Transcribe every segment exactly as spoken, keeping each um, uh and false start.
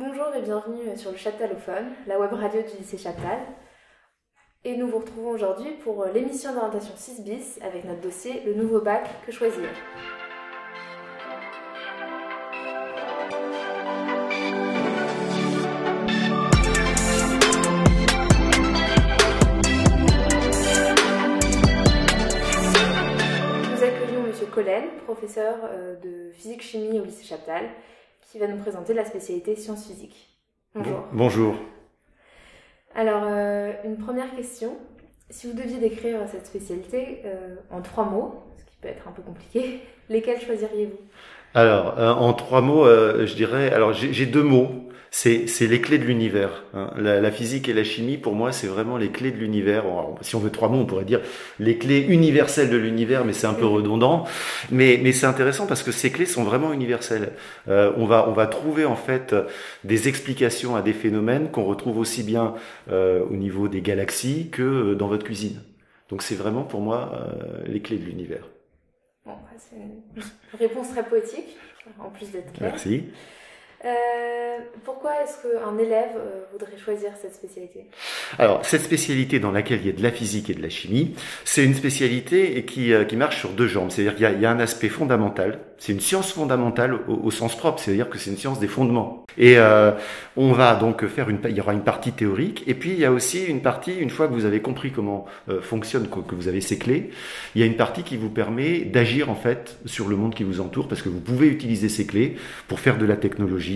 Bonjour et bienvenue sur le Chaptalophone, la web radio du lycée Chaptal. Et nous vous retrouvons aujourd'hui pour l'émission d'orientation six bis avec notre dossier Le nouveau bac, que choisir ? Nous accueillons M. Collen, professeur de physique-chimie au lycée Chaptal, qui va nous présenter la spécialité sciences physiques. Bonjour. Bonjour. Alors, euh, une première question. Si vous deviez décrire cette spécialité euh, en trois mots, ce qui peut être un peu compliqué, lesquels choisiriez-vous? Alors, euh, en trois mots, euh, je dirais... Alors, j'ai, j'ai deux mots. C'est, c'est les clés de l'univers. Hein. La, la physique et la chimie, pour moi, c'est vraiment les clés de l'univers. Alors, si on veut trois mots, on pourrait dire les clés universelles de l'univers, mais c'est un peu redondant. Mais, mais c'est intéressant parce que ces clés sont vraiment universelles. Euh, on va, on va trouver en fait des explications à des phénomènes qu'on retrouve aussi bien euh, au niveau des galaxies que dans votre cuisine. Donc, c'est vraiment pour moi euh, les clés de l'univers. Bon, c'est une réponse très poétique, en plus d'être claire. Merci. Euh, pourquoi est-ce qu'un élève euh, voudrait choisir cette spécialité? Alors, cette spécialité dans laquelle il y a de la physique et de la chimie, c'est une spécialité qui, euh, qui marche sur deux jambes. C'est-à-dire qu'il y a, il y a un aspect fondamental. C'est une science fondamentale au, au sens propre. C'est-à-dire que c'est une science des fondements. Et euh, on va donc faire une, il y aura une partie théorique. Et puis il y a aussi une partie, une fois que vous avez compris comment euh, fonctionne, que, que vous avez ces clés, il y a une partie qui vous permet d'agir en fait sur le monde qui vous entoure, parce que vous pouvez utiliser ces clés pour faire de la technologie.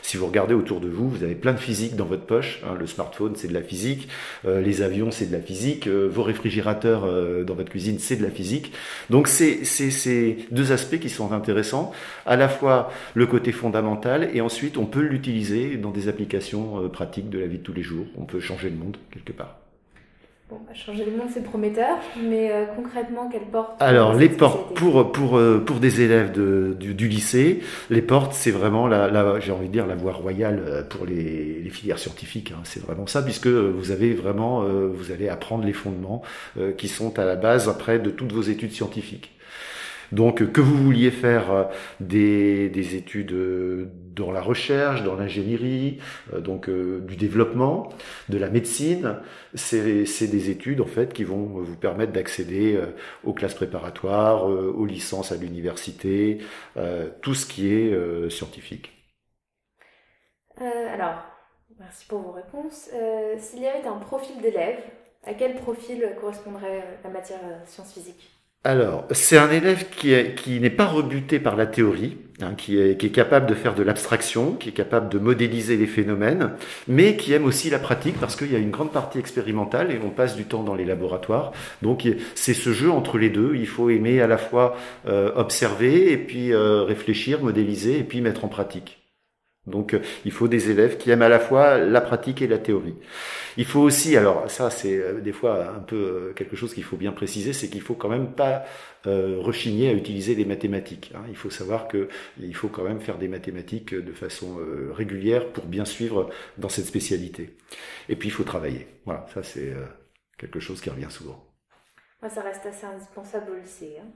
Si vous regardez autour de vous, vous avez plein de physique dans votre poche. Le smartphone, c'est de la physique. Les avions, c'est de la physique. Vos réfrigérateurs dans votre cuisine, c'est de la physique. Donc, c'est, c'est, c'est deux aspects qui sont intéressants. À la fois le côté fondamental et ensuite, on peut l'utiliser dans des applications pratiques de la vie de tous les jours. On peut changer le monde quelque part. Bon, changer le monde, c'est prometteur, mais euh, concrètement, quelles portes? Alors, les portes pour pour pour des élèves de du, du lycée, les portes, c'est vraiment la, la j'ai envie de dire la voie royale pour les les filières scientifiques. Hein, c'est vraiment ça, puisque vous avez vraiment euh, vous allez apprendre les fondements euh, qui sont à la base après de toutes vos études scientifiques. Donc, que vous vouliez faire des, des études dans la recherche, dans l'ingénierie, donc euh, du développement, de la médecine, c'est, c'est des études en fait qui vont vous permettre d'accéder euh, aux classes préparatoires, euh, aux licences à l'université, euh, tout ce qui est euh, scientifique. Euh, alors, merci pour vos réponses. Euh, s'il y avait un profil d'élève, à quel profil correspondrait la matière sciences physiques ? Alors, c'est un élève qui, est, qui n'est pas rebuté par la théorie, hein, qui, est, qui est capable de faire de l'abstraction, qui est capable de modéliser les phénomènes, mais qui aime aussi la pratique parce qu'il y a une grande partie expérimentale et on passe du temps dans les laboratoires. Donc, c'est ce jeu entre les deux. Il faut aimer à la fois euh, observer et puis euh, réfléchir, modéliser et puis mettre en pratique. Donc, il faut des élèves qui aiment à la fois la pratique et la théorie. Il faut aussi, alors ça c'est des fois un peu quelque chose qu'il faut bien préciser, c'est qu'il faut quand même pas euh, rechigner à utiliser les mathématiques. Hein. Il faut savoir que il faut quand même faire des mathématiques de façon euh, régulière pour bien suivre dans cette spécialité. Et puis il faut travailler. Voilà, ça c'est euh, quelque chose qui revient souvent. Moi, ça reste assez indispensable au lycée. Hein.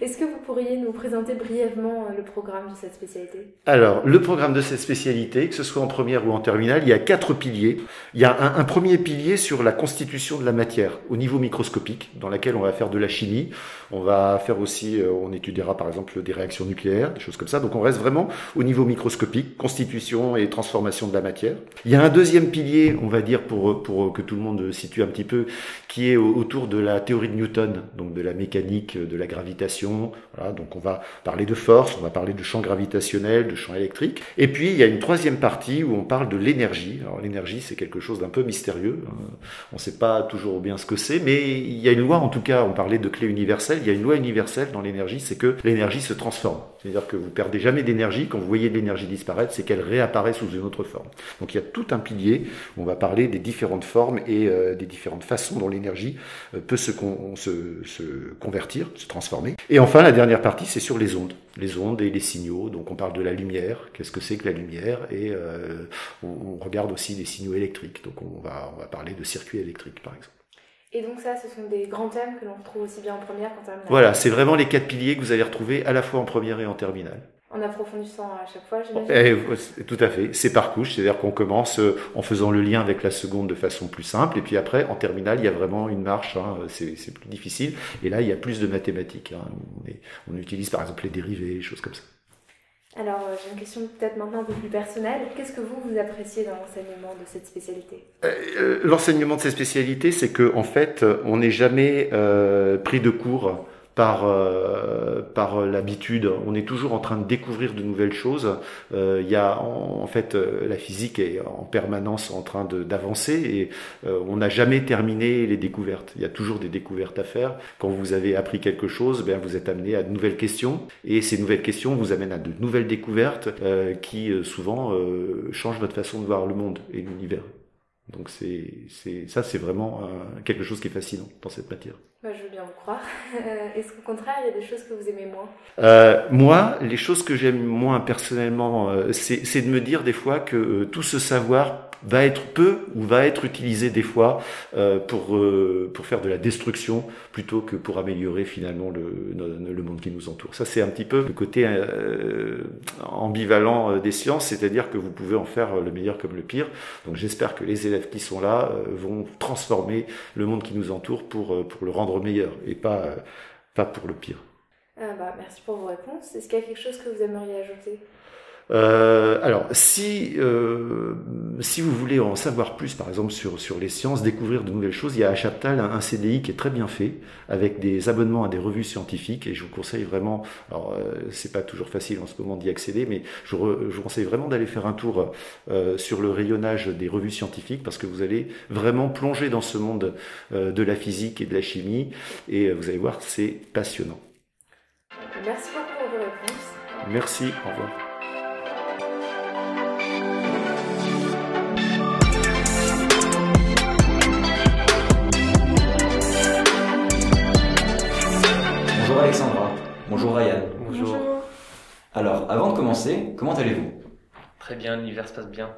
Est-ce que vous pourriez nous présenter brièvement le programme de cette spécialité? Alors, le programme de cette spécialité, que ce soit en première ou en terminale, il y a quatre piliers. Il y a un, un premier pilier sur la constitution de la matière au niveau microscopique, dans laquelle on va faire de la chimie. On va faire aussi, on étudiera par exemple des réactions nucléaires, des choses comme ça. Donc, on reste vraiment au niveau microscopique, constitution et transformation de la matière. Il y a un deuxième pilier, on va dire, pour, pour que tout le monde situe un petit peu, qui est autour de la théorie de Newton, donc de la mécanique, de la gravitation. Voilà, donc on va parler de force, on va parler de champ gravitationnel, de champ électrique. Et puis il y a une troisième partie où on parle de l'énergie. Alors l'énergie, c'est quelque chose d'un peu mystérieux. On ne sait pas toujours bien ce que c'est, mais il y a une loi, en tout cas, on parlait de clé universelle, il y a une loi universelle dans l'énergie, c'est que l'énergie se transforme. C'est-à-dire que vous ne perdez jamais d'énergie. Quand vous voyez de l'énergie disparaître, c'est qu'elle réapparaît sous une autre forme. Donc il y a tout un pilier où on va parler des différentes formes et euh, des différentes façons dont l'énergie euh, peut se Con, se, se convertir, se transformer. Et enfin, la dernière partie, c'est sur les ondes. Les ondes et les signaux. Donc, on parle de la lumière. Qu'est-ce que c'est que la lumière? Et euh, on, on regarde aussi les signaux électriques. Donc, on va, on va parler de circuits électriques, par exemple. Et donc ça, ce sont des grands thèmes que l'on retrouve aussi bien en première qu'en terminale. Voilà, c'est vraiment les quatre piliers que vous allez retrouver à la fois en première et en terminale. En approfondissant à chaque fois, j'imagine. Tout à fait, c'est par couche, c'est-à-dire qu'on commence en faisant le lien avec la seconde de façon plus simple, et puis après, en terminale, il y a vraiment une marche, hein, c'est, c'est plus difficile, et là, il y a plus de mathématiques. Hein. On, est, on utilise par exemple les dérivés, les choses comme ça. Alors, j'ai une question peut-être maintenant un peu plus personnelle. Qu'est-ce que vous, vous appréciez dans l'enseignement de cette spécialité ? euh, L'enseignement de cette spécialité, c'est qu'en en fait, on n'est jamais euh, pris de cours par euh, par l'habitude, on est toujours en train de découvrir de nouvelles choses. Il euh, y a en, en fait euh, la physique est en permanence en train de d'avancer et euh, on n'a jamais terminé les découvertes. Il y a toujours des découvertes à faire. Quand vous avez appris quelque chose, ben vous êtes amené à de nouvelles questions et ces nouvelles questions vous amènent à de nouvelles découvertes euh, qui euh, souvent euh, changent votre façon de voir le monde et l'univers. Donc c'est, c'est, ça, c'est vraiment euh, quelque chose qui est fascinant dans cette matière. Bah, je veux bien vous croire. Est-ce qu'au contraire, il y a des choses que vous aimez moins ? euh, Moi, les choses que j'aime moins personnellement, euh, c'est, c'est de me dire des fois que euh, tout ce savoir va être peu ou va être utilisé des fois euh, pour, euh, pour faire de la destruction plutôt que pour améliorer finalement le, le, le monde qui nous entoure. Ça, c'est un petit peu le côté euh, ambivalent des sciences, c'est-à-dire que vous pouvez en faire le meilleur comme le pire. Donc j'espère que les élèves qui sont là euh, vont transformer le monde qui nous entoure pour, euh, pour le rendre meilleur et pas, euh, pas pour le pire. Ah bah, merci pour vos réponses. Est-ce qu'il y a quelque chose que vous aimeriez ajouter ? Euh, alors, si euh, si vous voulez en savoir plus, par exemple sur sur les sciences, découvrir de nouvelles choses, il y a à Chaptal un, un C D I qui est très bien fait, avec des abonnements à des revues scientifiques, et je vous conseille vraiment. Alors, euh, c'est pas toujours facile en ce moment d'y accéder, mais je, re, je vous conseille vraiment d'aller faire un tour euh, sur le rayonnage des revues scientifiques, parce que vous allez vraiment plonger dans ce monde euh, de la physique et de la chimie, et euh, vous allez voir, c'est passionnant. Merci beaucoup pour vos réponses. Merci. Au revoir. Bonjour Alexandra. Bonjour Ryan. Bonjour. Alors, avant de commencer, comment allez-vous ? Très bien, l'univers se passe bien.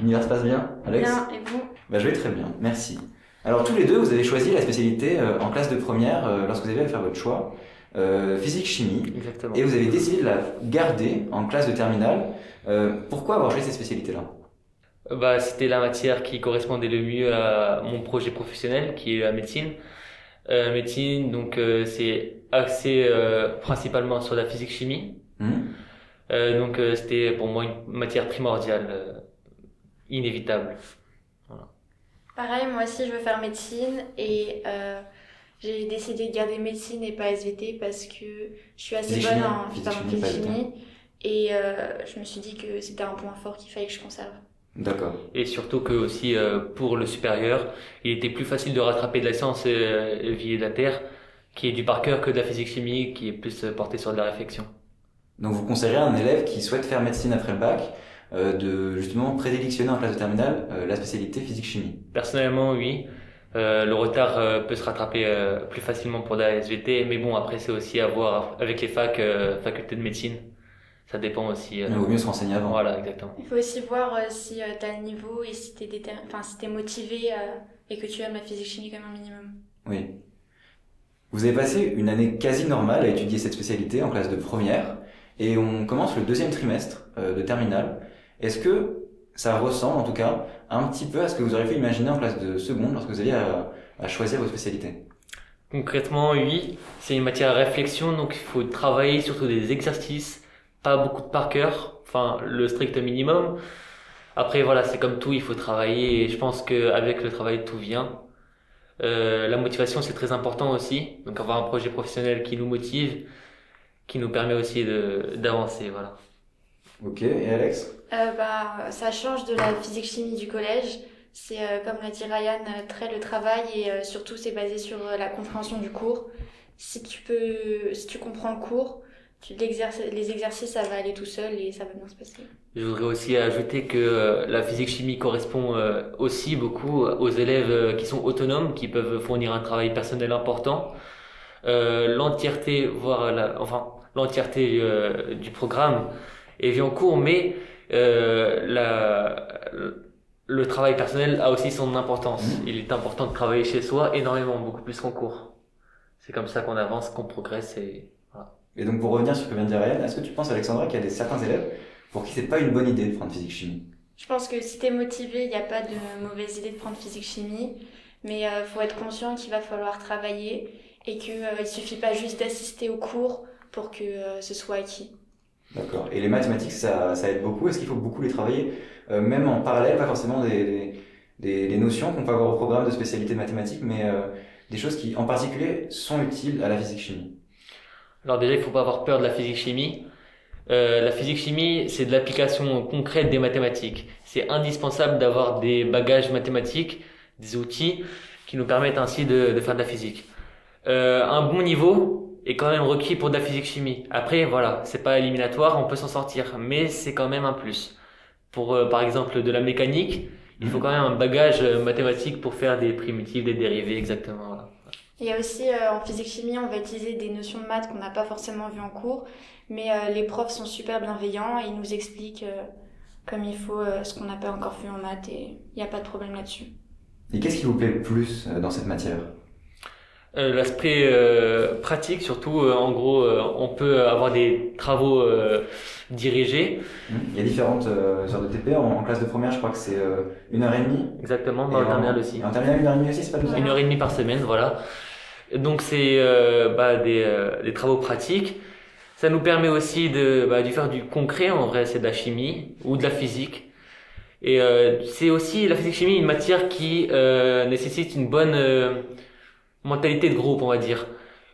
L'univers se passe bien, Alex ? Bien, et vous ? Bah, je vais très bien, merci. Alors, tous les deux, vous avez choisi la spécialité euh, en classe de première euh, lorsque vous avez à faire votre choix, euh, physique-chimie. Exactement. Et vous avez décidé de la garder en classe de terminale. Euh, pourquoi avoir choisi cette spécialité-là ? euh, bah, C'était la matière qui correspondait le mieux à mon projet professionnel, qui est la médecine. Euh, médecine, donc euh, c'est axé euh, principalement sur la physique-chimie. Mmh. Euh, donc euh, c'était pour moi une matière primordiale, euh, inévitable. Voilà. Pareil, moi aussi je veux faire médecine et euh, j'ai décidé de garder médecine et pas S V T parce que je suis assez bonne en physique-chimie et euh, je me suis dit que c'était un point fort qu'il fallait que je conserve. D'accord. Et surtout que aussi euh, pour le supérieur, il était plus facile de rattraper de la science euh, vieille de la Terre, qui est du par cœur, que de la physique-chimie, qui est plus euh, portée sur de la réflexion. Donc vous conseillerez à un élève qui souhaite faire médecine après le bac euh, de justement prédilectionner en classe de terminale euh, la spécialité physique-chimie. Personnellement, oui. Euh, le retard euh, peut se rattraper euh, plus facilement pour de la S V T, mais bon, après c'est aussi à voir avec les facs, euh, facultés de médecine. Ça dépend aussi. Euh, il vaut mieux se renseigner avant. Voilà, exactement. Il faut aussi voir euh, si euh, tu as le niveau et si tu es déter... enfin, si tu es motivé euh, et que tu aimes la physique-chimie comme un minimum. Oui. Vous avez passé une année quasi normale à étudier cette spécialité en classe de première et on commence le deuxième trimestre euh, de terminale. Est-ce que ça ressemble en tout cas un petit peu à ce que vous auriez pu imaginer en classe de seconde lorsque vous aviez à, à choisir votre spécialité ? Concrètement, oui. C'est une matière à réflexion, donc il faut travailler surtout des exercices. Pas beaucoup de par cœur, enfin le strict minimum. Après voilà, c'est comme tout, il faut travailler et je pense qu'avec le travail tout vient. Euh, la motivation c'est très important aussi, donc avoir un projet professionnel qui nous motive, qui nous permet aussi de, d'avancer, voilà. Ok, et Alex ? euh, bah, ça change de la physique-chimie du collège, c'est euh, comme l'a dit Ryan, très le travail et euh, surtout c'est basé sur euh, la compréhension du cours. Si tu peux, si tu comprends le cours, les exercices, ça va aller tout seul et ça va bien se passer. Je voudrais aussi ajouter que la physique-chimie correspond aussi beaucoup aux élèves qui sont autonomes, qui peuvent fournir un travail personnel important. Euh, l'entièreté, voire la, enfin, l'entièreté euh, du programme est vue en cours, mais euh, la, le travail personnel a aussi son importance. Il est important de travailler chez soi énormément, beaucoup plus qu'en cours. C'est comme ça qu'on avance, qu'on progresse et voilà. Et donc, pour revenir sur ce que vient de dire Ryan, est-ce que tu penses, Alexandra, qu'il y a des, certains élèves pour qui c'est pas une bonne idée de prendre physique-chimie? Je pense que si t'es motivé, il n'y a pas de mauvaise idée de prendre physique-chimie, mais euh, faut être conscient qu'il va falloir travailler et qu'il euh, ne suffit pas juste d'assister aux cours pour que euh, ce soit acquis. D'accord. Et les mathématiques, ça, ça aide beaucoup. Est-ce qu'il faut beaucoup les travailler, euh, même en parallèle, pas forcément des, des, des, des notions qu'on peut avoir au programme de spécialité mathématiques, mais euh, des choses qui, en particulier, sont utiles à la physique-chimie? Alors déjà, il ne faut pas avoir peur de la physique-chimie. Euh, la physique-chimie, c'est de l'application concrète des mathématiques. C'est indispensable d'avoir des bagages mathématiques, des outils qui nous permettent ainsi de, de faire de la physique. Euh, un bon niveau est quand même requis pour de la physique-chimie. Après, voilà, c'est pas éliminatoire, on peut s'en sortir, mais c'est quand même un plus. Pour, euh, par exemple, de la mécanique, il faut quand même un bagage mathématique pour faire des primitives, des dérivées, exactement, voilà. Il y a aussi euh, en physique-chimie, on va utiliser des notions de maths qu'on n'a pas forcément vues en cours, mais euh, les profs sont super bienveillants et ils nous expliquent euh, comme il faut euh, ce qu'on n'a pas encore vu en maths et il n'y a pas de problème là-dessus. Et qu'est-ce qui vous plaît le plus euh, dans cette matière ? euh, L'aspect euh, pratique, surtout. Euh, en gros, euh, on peut avoir des travaux euh, dirigés. Il y a différentes euh, heures de T P. En, en classe de première, je crois que c'est euh, une heure et demie. Exactement, dans et en terminale aussi. En terminale, une heure et demie aussi, c'est pas tout ça ? Une heure et demie par semaine, voilà. Donc c'est euh, bah, des, euh, des travaux pratiques. Ça nous permet aussi de, bah, de faire du concret, en vrai c'est de la chimie ou de la physique. Et euh, c'est aussi la physique-chimie, une matière qui euh, nécessite une bonne euh, mentalité de groupe, on va dire.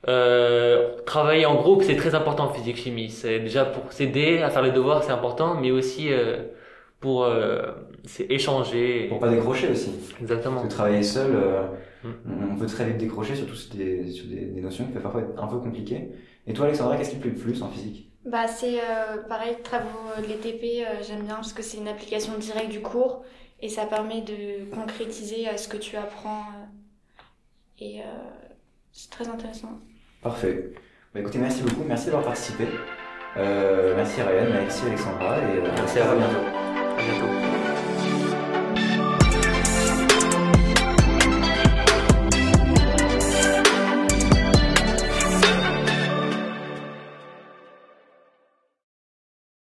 Euh, travailler en groupe, c'est très important en physique-chimie. C'est déjà pour s'aider à faire les devoirs, c'est important, mais aussi euh, pour euh, c'est échanger. Pour pas décrocher aussi. Exactement. De travailler seul. Euh... On peut très vite décrocher, surtout sur des, sur des, des notions qui peuvent parfois être un peu compliquées. Et toi, Alexandra, qu'est-ce qui te plaît le plus en physique ? Bah, c'est euh, pareil, travaux de l'E T P, euh, j'aime bien parce que c'est une application directe du cours et ça permet de concrétiser euh, ce que tu apprends. Euh, et euh, c'est très intéressant. Parfait. Bah, écoutez, merci beaucoup, merci d'avoir participé. Euh, merci Ryan, merci Alexandra et euh, merci à vous. À bientôt. À bientôt.